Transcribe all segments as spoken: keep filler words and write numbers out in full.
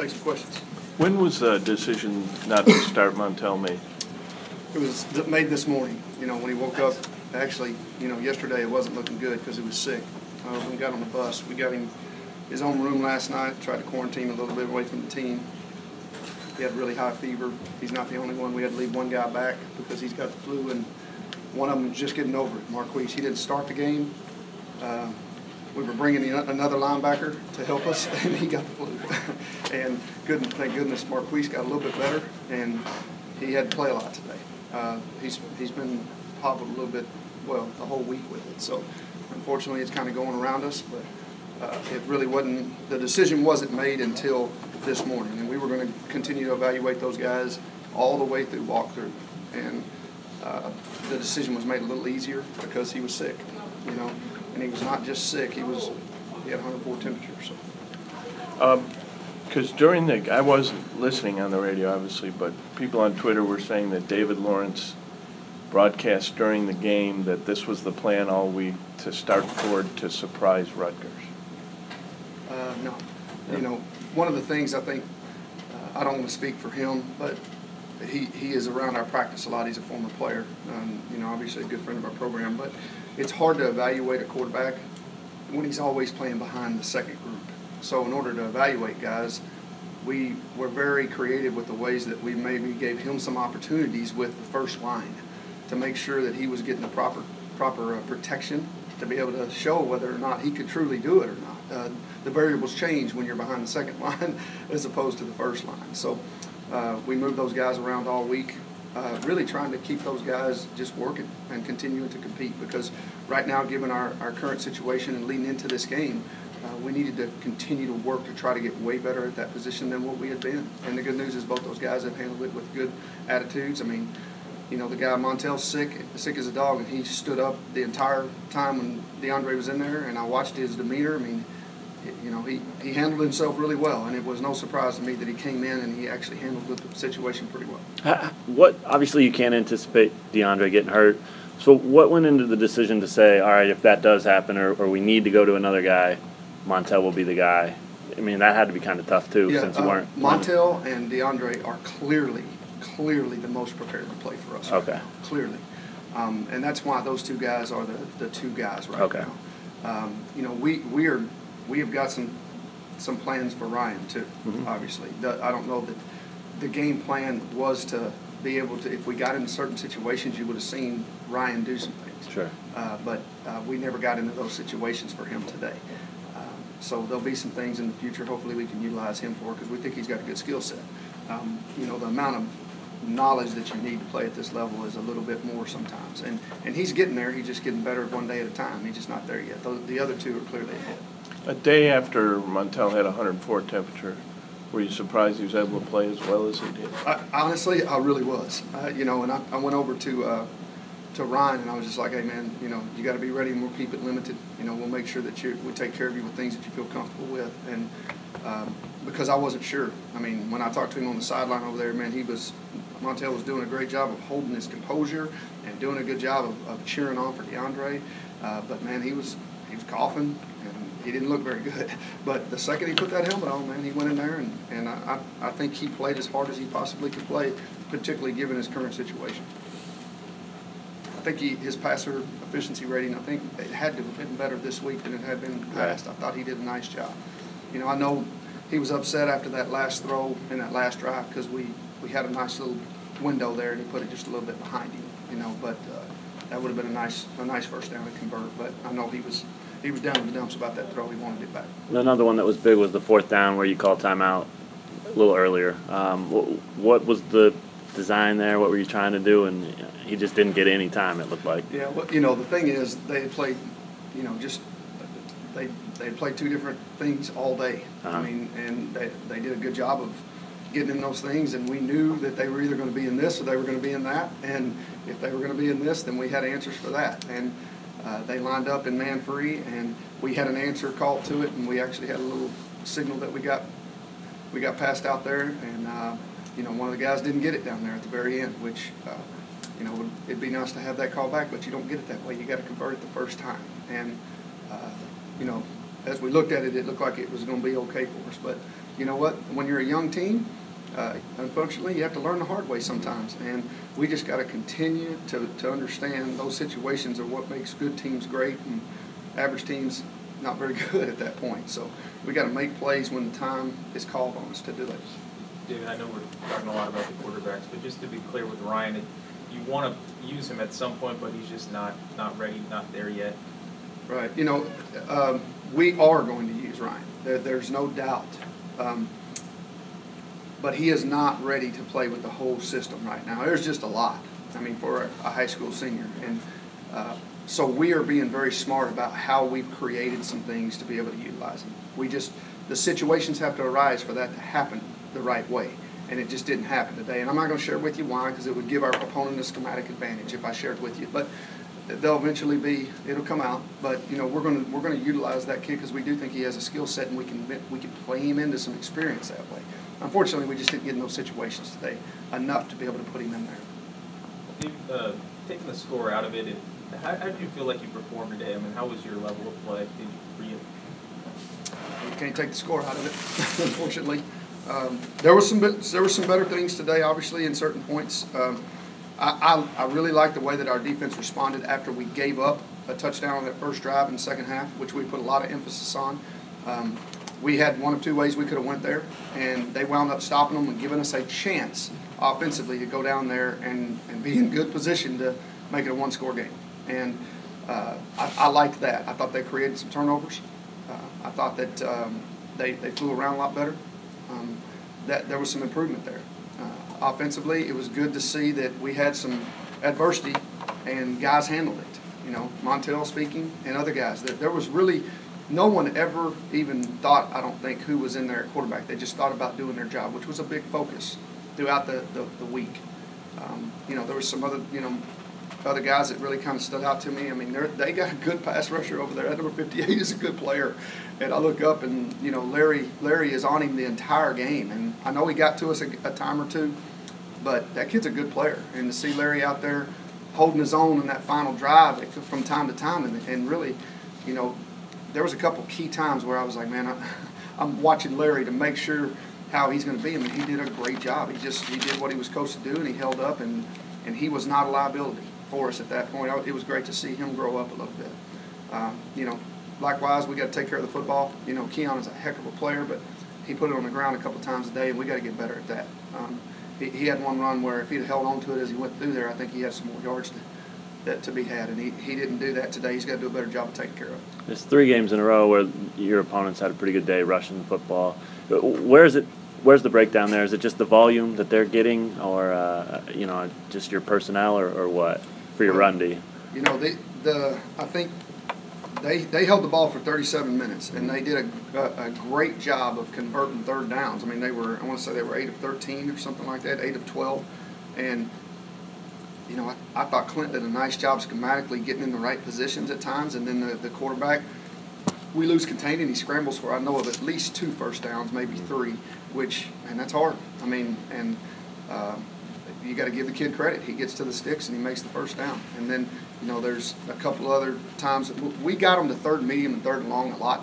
take some questions. When was the decision not to start Montel made? It was made this morning. You know, when he woke up, actually, you know, yesterday it wasn't looking good because he was sick. Uh, when we got on the bus, we got him his own room last night, tried to quarantine a little bit away from the team. He had really high fever. He's not the only one. We had to leave one guy back because he's got the flu, and one of them was just getting over it, Marquise. He didn't start the game. Uh, we were bringing in another linebacker to help us, and he got the flu. And good, thank goodness Marquise got a little bit better, and he had to play a lot today. Uh, he's he's been hobbled a little bit, well, the whole week with it. So unfortunately, it's kind of going around us. But uh, it really wasn't. The decision wasn't made until this morning, and we were going to continue to evaluate those guys all the way through walkthrough. And uh, the decision was made a little easier because he was sick, you know, and he was not just sick. He was he had one oh four temperature. So. Um. Because during the, I wasn't listening on the radio, obviously, but people on Twitter were saying that David Lawrence broadcast during the game that this was the plan all week to start Ford to surprise Rutgers. Uh, no. Yeah. You know, one of the things I think, uh, I don't want to speak for him, but he, he is around our practice a lot. He's a former player, um, you know, obviously a good friend of our program, but it's hard to evaluate a quarterback when he's always playing behind the second group. So in order to evaluate guys, we were very creative with the ways that we maybe gave him some opportunities with the first line to make sure that he was getting the proper proper uh, protection to be able to show whether or not he could truly do it or not. Uh, the variables change when you're behind the second line as opposed to the first line. So uh, we moved those guys around all week, uh, really trying to keep those guys just working and continuing to compete, because right now, given our, our current situation and leading into this game, Uh, we needed to continue to work to try to get way better at that position than what we had been. And the good news is both those guys have handled it with good attitudes. I mean, you know, the guy Montel's sick, sick as a dog, and he stood up the entire time when DeAndre was in there, and I watched his demeanor. I mean, it, you know, he, he handled himself really well, and it was no surprise to me that he came in and he actually handled the situation pretty well. What, obviously you can't anticipate DeAndre getting hurt. So what went into the decision to say, all right, if that does happen or, or we need to go to another guy, Montel will be the guy? I mean, that had to be kind of tough, too, yeah, since you uh, weren't. Montel and DeAndre are clearly, clearly the most prepared to play for us. Okay. Right now, clearly. Um, and that's why those two guys are the, the two guys right okay. now. Um, you know, we we are we have got some some plans for Ryan, too, mm-hmm. obviously. The, I don't know that the game plan was to be able to, if we got into certain situations, you would have seen Ryan do some things. Sure. Uh, but uh, we never got into those situations for him today. So there'll be some things in the future hopefully we can utilize him for, because we think he's got a good skill set. Um, you know, the amount of knowledge that you need to play at this level is a little bit more sometimes. And and he's getting there. He's just getting better one day at a time. He's just not there yet. The, the other two are clearly ahead. A day after Montel had one oh four temperature, were you surprised he was able to play as well as he did? I, honestly, I really was. Uh, you know, and I, I went over to uh, to Ryan, and I was just like, hey, man, you know, you got to be ready, and we'll keep it limited. You know, we'll make sure that you, we take care of you with things that you feel comfortable with. And um, because I wasn't sure. I mean, when I talked to him on the sideline over there, man, he was, Montel was doing a great job of holding his composure and doing a good job of, of cheering on for DeAndre. Uh, but, man, he was he was coughing, and he didn't look very good. But the second he put that helmet on, man, he went in there, and, and I, I, I think he played as hard as he possibly could play, particularly given his current situation. I think he, his passer efficiency rating, I think it had to have been better this week than it had been in the past. I thought he did a nice job. You know, I know he was upset after that last throw and that last drive because we, we had a nice little window there, and he put it just a little bit behind him, you know, but uh, that would have been a nice a nice first down to convert. But I know he was he was down in the dumps about that throw. He wanted it back. Another one that was big was the fourth down where you called timeout a little earlier. Um, what, what was the design there? What were you trying to do? And he just didn't get any time, it looked like. Yeah, well, you know, the thing is, they had played, you know, just they they played two different things all day. Uh-huh. I mean, and they, they did a good job of getting in those things, and we knew that they were either going to be in this or they were going to be in that, and if they were going to be in this, then we had answers for that. And uh, they lined up in man free, and we had an answer called to it, and we actually had a little signal that we got we got passed out there, and uh, you know, one of the guys didn't get it down there at the very end, which, uh, you know, it'd be nice to have that call back, but you don't get it that way. You got to convert it the first time. And, uh, you know, as we looked at it, it looked like it was going to be okay for us. But you know what, when you're a young team, uh, unfortunately, you have to learn the hard way sometimes. And we just got to continue to, to understand those situations are what makes good teams great and average teams not very good at that point. So we got to make plays when the time is called on us to do that. David, I know we're talking a lot about the quarterbacks, but just to be clear with Ryan, you want to use him at some point, but he's just not, not ready, not there yet. Right. You know, um, we are going to use Ryan. There, there's no doubt. Um, but he is not ready to play with the whole system right now. There's just a lot, I mean, for a, a high school senior. And uh, so we are being very smart about how we've created some things to be able to utilize him. We just, the situations have to arise for that to happen the right way. And it just didn't happen today. And I'm not going to share with you why, because it would give our opponent a schematic advantage if I shared with you. But they'll eventually be, it'll come out. But, you know, we're going to we're going to utilize that kid because we do think he has a skill set and we can we can play him into some experience that way. Unfortunately, we just didn't get in those situations today enough to be able to put him in there. Uh, taking the score out of it, how, how did you feel like you performed today? I mean, how was your level of play? Did you, you? you can't take the score out of it, unfortunately. Um, there was some there were some better things today, obviously, in certain points. Um, I, I, I really liked the way that our defense responded after we gave up a touchdown on that first drive in the second half, which we put a lot of emphasis on. Um, we had one of two ways we could have went there, and they wound up stopping them and giving us a chance offensively to go down there and, and be in good position to make it a one-score game. And uh, I, I liked that. I thought they created some turnovers. Uh, I thought that um, they, they flew around a lot better. Um, that there was some improvement there. Uh, offensively, it was good to see that we had some adversity and guys handled it. You know, Montel speaking and other guys. There, there was really no one ever even thought, I don't think, who was in there at quarterback. They just thought about doing their job, which was a big focus throughout the, the, the week. Um, you know, there was some other, you know, other guys that really kind of stood out to me. I mean, they got a good pass rusher over there. That number fifty-eight is a good player. And I look up and, you know, Larry Larry is on him the entire game. And I know he got to us a, a time or two, but that kid's a good player. And to see Larry out there holding his own in that final drive from time to time, and, and really, you know, there was a couple key times where I was like, man, I, I'm watching Larry to make sure how he's going to be. I mean, he did a great job. He just he did what he was coached to do, and he held up, and, and he was not a liability for us at that point. It was great to see him grow up a little bit. Um, you know, likewise, we got to take care of the football. You know, Keon is a heck of a player, but he put it on the ground a couple times a day, and we got to get better at that. Um, he, he had one run where if he had held on to it as he went through there, I think he had some more yards to, that to be had, and he, he didn't do that today. He's got to do a better job of taking care of it. There's three games in a row where your opponents had a pretty good day rushing the football. Where is it? Where's the breakdown there? Is it just the volume that they're getting, or uh, you know, just your personnel, or, or what? For your run D, you know, the the I think they they held the ball for thirty-seven minutes, and they did a, a, a great job of converting third downs. I mean, they were I want to say they were eight of thirteen or something like that, eight of twelve, and you know I, I thought Clint did a nice job schematically getting in the right positions at times, and then the, the quarterback we lose containing. He scrambles for I know of at least two first downs, maybe three, which and that's hard. I mean and. Uh, You got to give the kid credit. He gets to the sticks and he makes the first down. And then, you know, there's a couple other times that we got them to third medium and third and long a lot,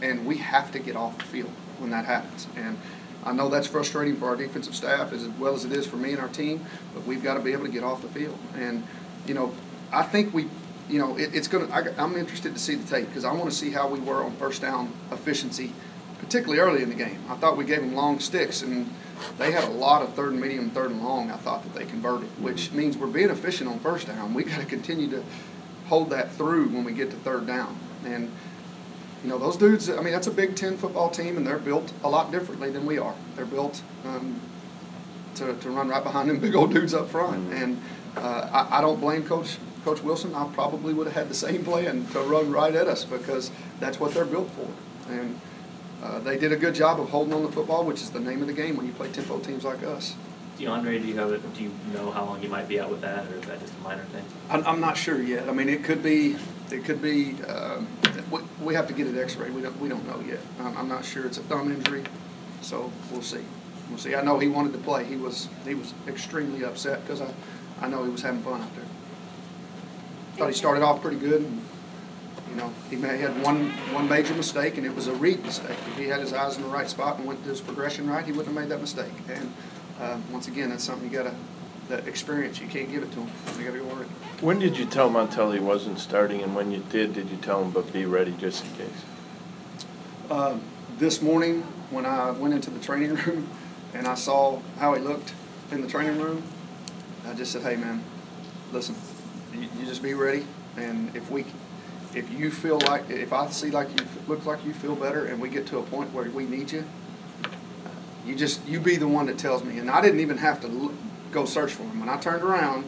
and we have to get off the field when that happens. And I know that's frustrating for our defensive staff as well as it is for me and our team, but we've got to be able to get off the field. And, you know, I think we, you know, it, it's going to – I'm interested to see the tape because I want to see how we were on first down efficiency, particularly early in the game. I thought we gave them long sticks, and they had a lot of third and medium, third and long, I thought, that they converted, which means we're being efficient on first down. We've got to continue to hold that through when we get to third down. And, you know, those dudes, I mean, that's a Big Ten football team, and they're built a lot differently than we are. They're built um, to, to run right behind them big old dudes up front. And uh, I, I don't blame Coach Coach Wilson. I probably would have had the same plan to run right at us because that's what they're built for. And Uh, they did a good job of holding on to football, which is the name of the game when you play tempo teams like us. DeAndre, do you have it, do you know how long you might be out with that, or is that just a minor thing? I'm, I'm not sure yet. I mean, it could be. It could be. Um, we, we have to get it X-rayed. We don't. We don't know yet. Um, I'm not sure. It's a thumb injury, so we'll see. We'll see. I know he wanted to play. He was. He was extremely upset because I, I know he was having fun out there. Thought he started off pretty good. And, You know, he may have had one one major mistake, and it was a read mistake. If he had his eyes in the right spot and went to his progression right, he wouldn't have made that mistake. And uh, once again, that's something you got to that experience. You can't give it to him. You got to be worried. When did you tell Montel he wasn't starting, and when you did, did you tell him, but be ready just in case? Uh, this morning, when I went into the training room and I saw how he looked in the training room, I just said, "Hey, man, listen. You, you just be ready, and if we." If you feel like, if I see like you look like you feel better, and we get to a point where we need you, you just you be the one that tells me." And I didn't even have to look, go search for him. When I turned around,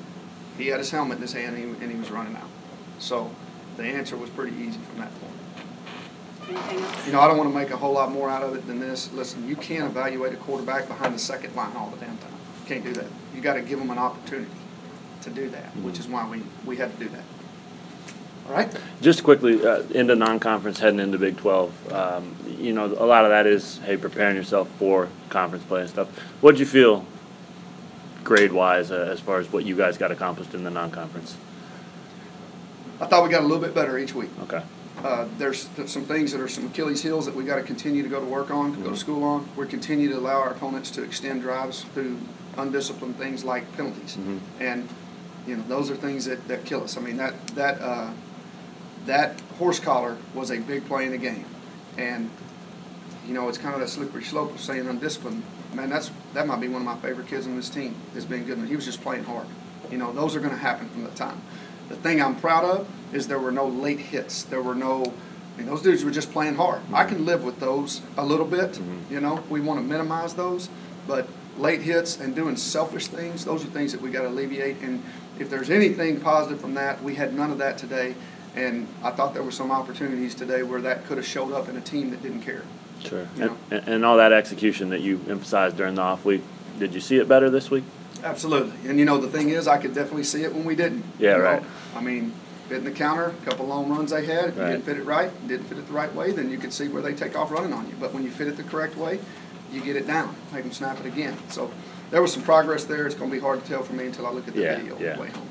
he had his helmet in his hand, and he, and he was running out. So the answer was pretty easy from that point. Anything else? You know, I don't want to make a whole lot more out of it than this. Listen, you can't evaluate a quarterback behind the second line all the damn time. You can't do that. You got to give them an opportunity to do that, which is why we we had to do that. All right. Just quickly, uh, into non-conference, heading into Big twelve, um, you know, a lot of that is, hey, preparing yourself for conference play and stuff. What did you feel grade-wise uh, as far as what you guys got accomplished in the non-conference? I thought we got a little bit better each week. Okay. Uh, there's th- some things that are some Achilles heels that we got to continue to go to work on, mm-hmm. go to school on. We continue to allow our opponents to extend drives through undisciplined things like penalties. Mm-hmm. And, you know, those are things that, that kill us. I mean, that that uh, – that horse collar was a big play in the game. And, you know, it's kind of that slippery slope of saying undisciplined. Man, that's that might be one of my favorite kids on this team is being good. And he was just playing hard. You know, those are going to happen from the time. The thing I'm proud of is there were no late hits. There were no – I mean, those dudes were just playing hard. Mm-hmm. I can live with those a little bit. Mm-hmm. You know, we want to minimize those. But late hits and doing selfish things, those are things that we got to alleviate. And if there's anything positive from that, we had none of that today. And I thought there were some opportunities today where that could have showed up in a team that didn't care. Sure. And, and all that execution that you emphasized during the off week, did you see it better this week? Absolutely. And, you know, the thing is, I could definitely see it when we didn't. Yeah, right. Know? I mean, fitting the counter, a couple long runs they had. If right. you didn't fit it right, didn't fit it the right way, then you could see where they take off running on you. But when you fit it the correct way, you get it down. Make them snap it again. So there was some progress there. It's going to be hard to tell for me until I look at the yeah, video on yeah. the way home.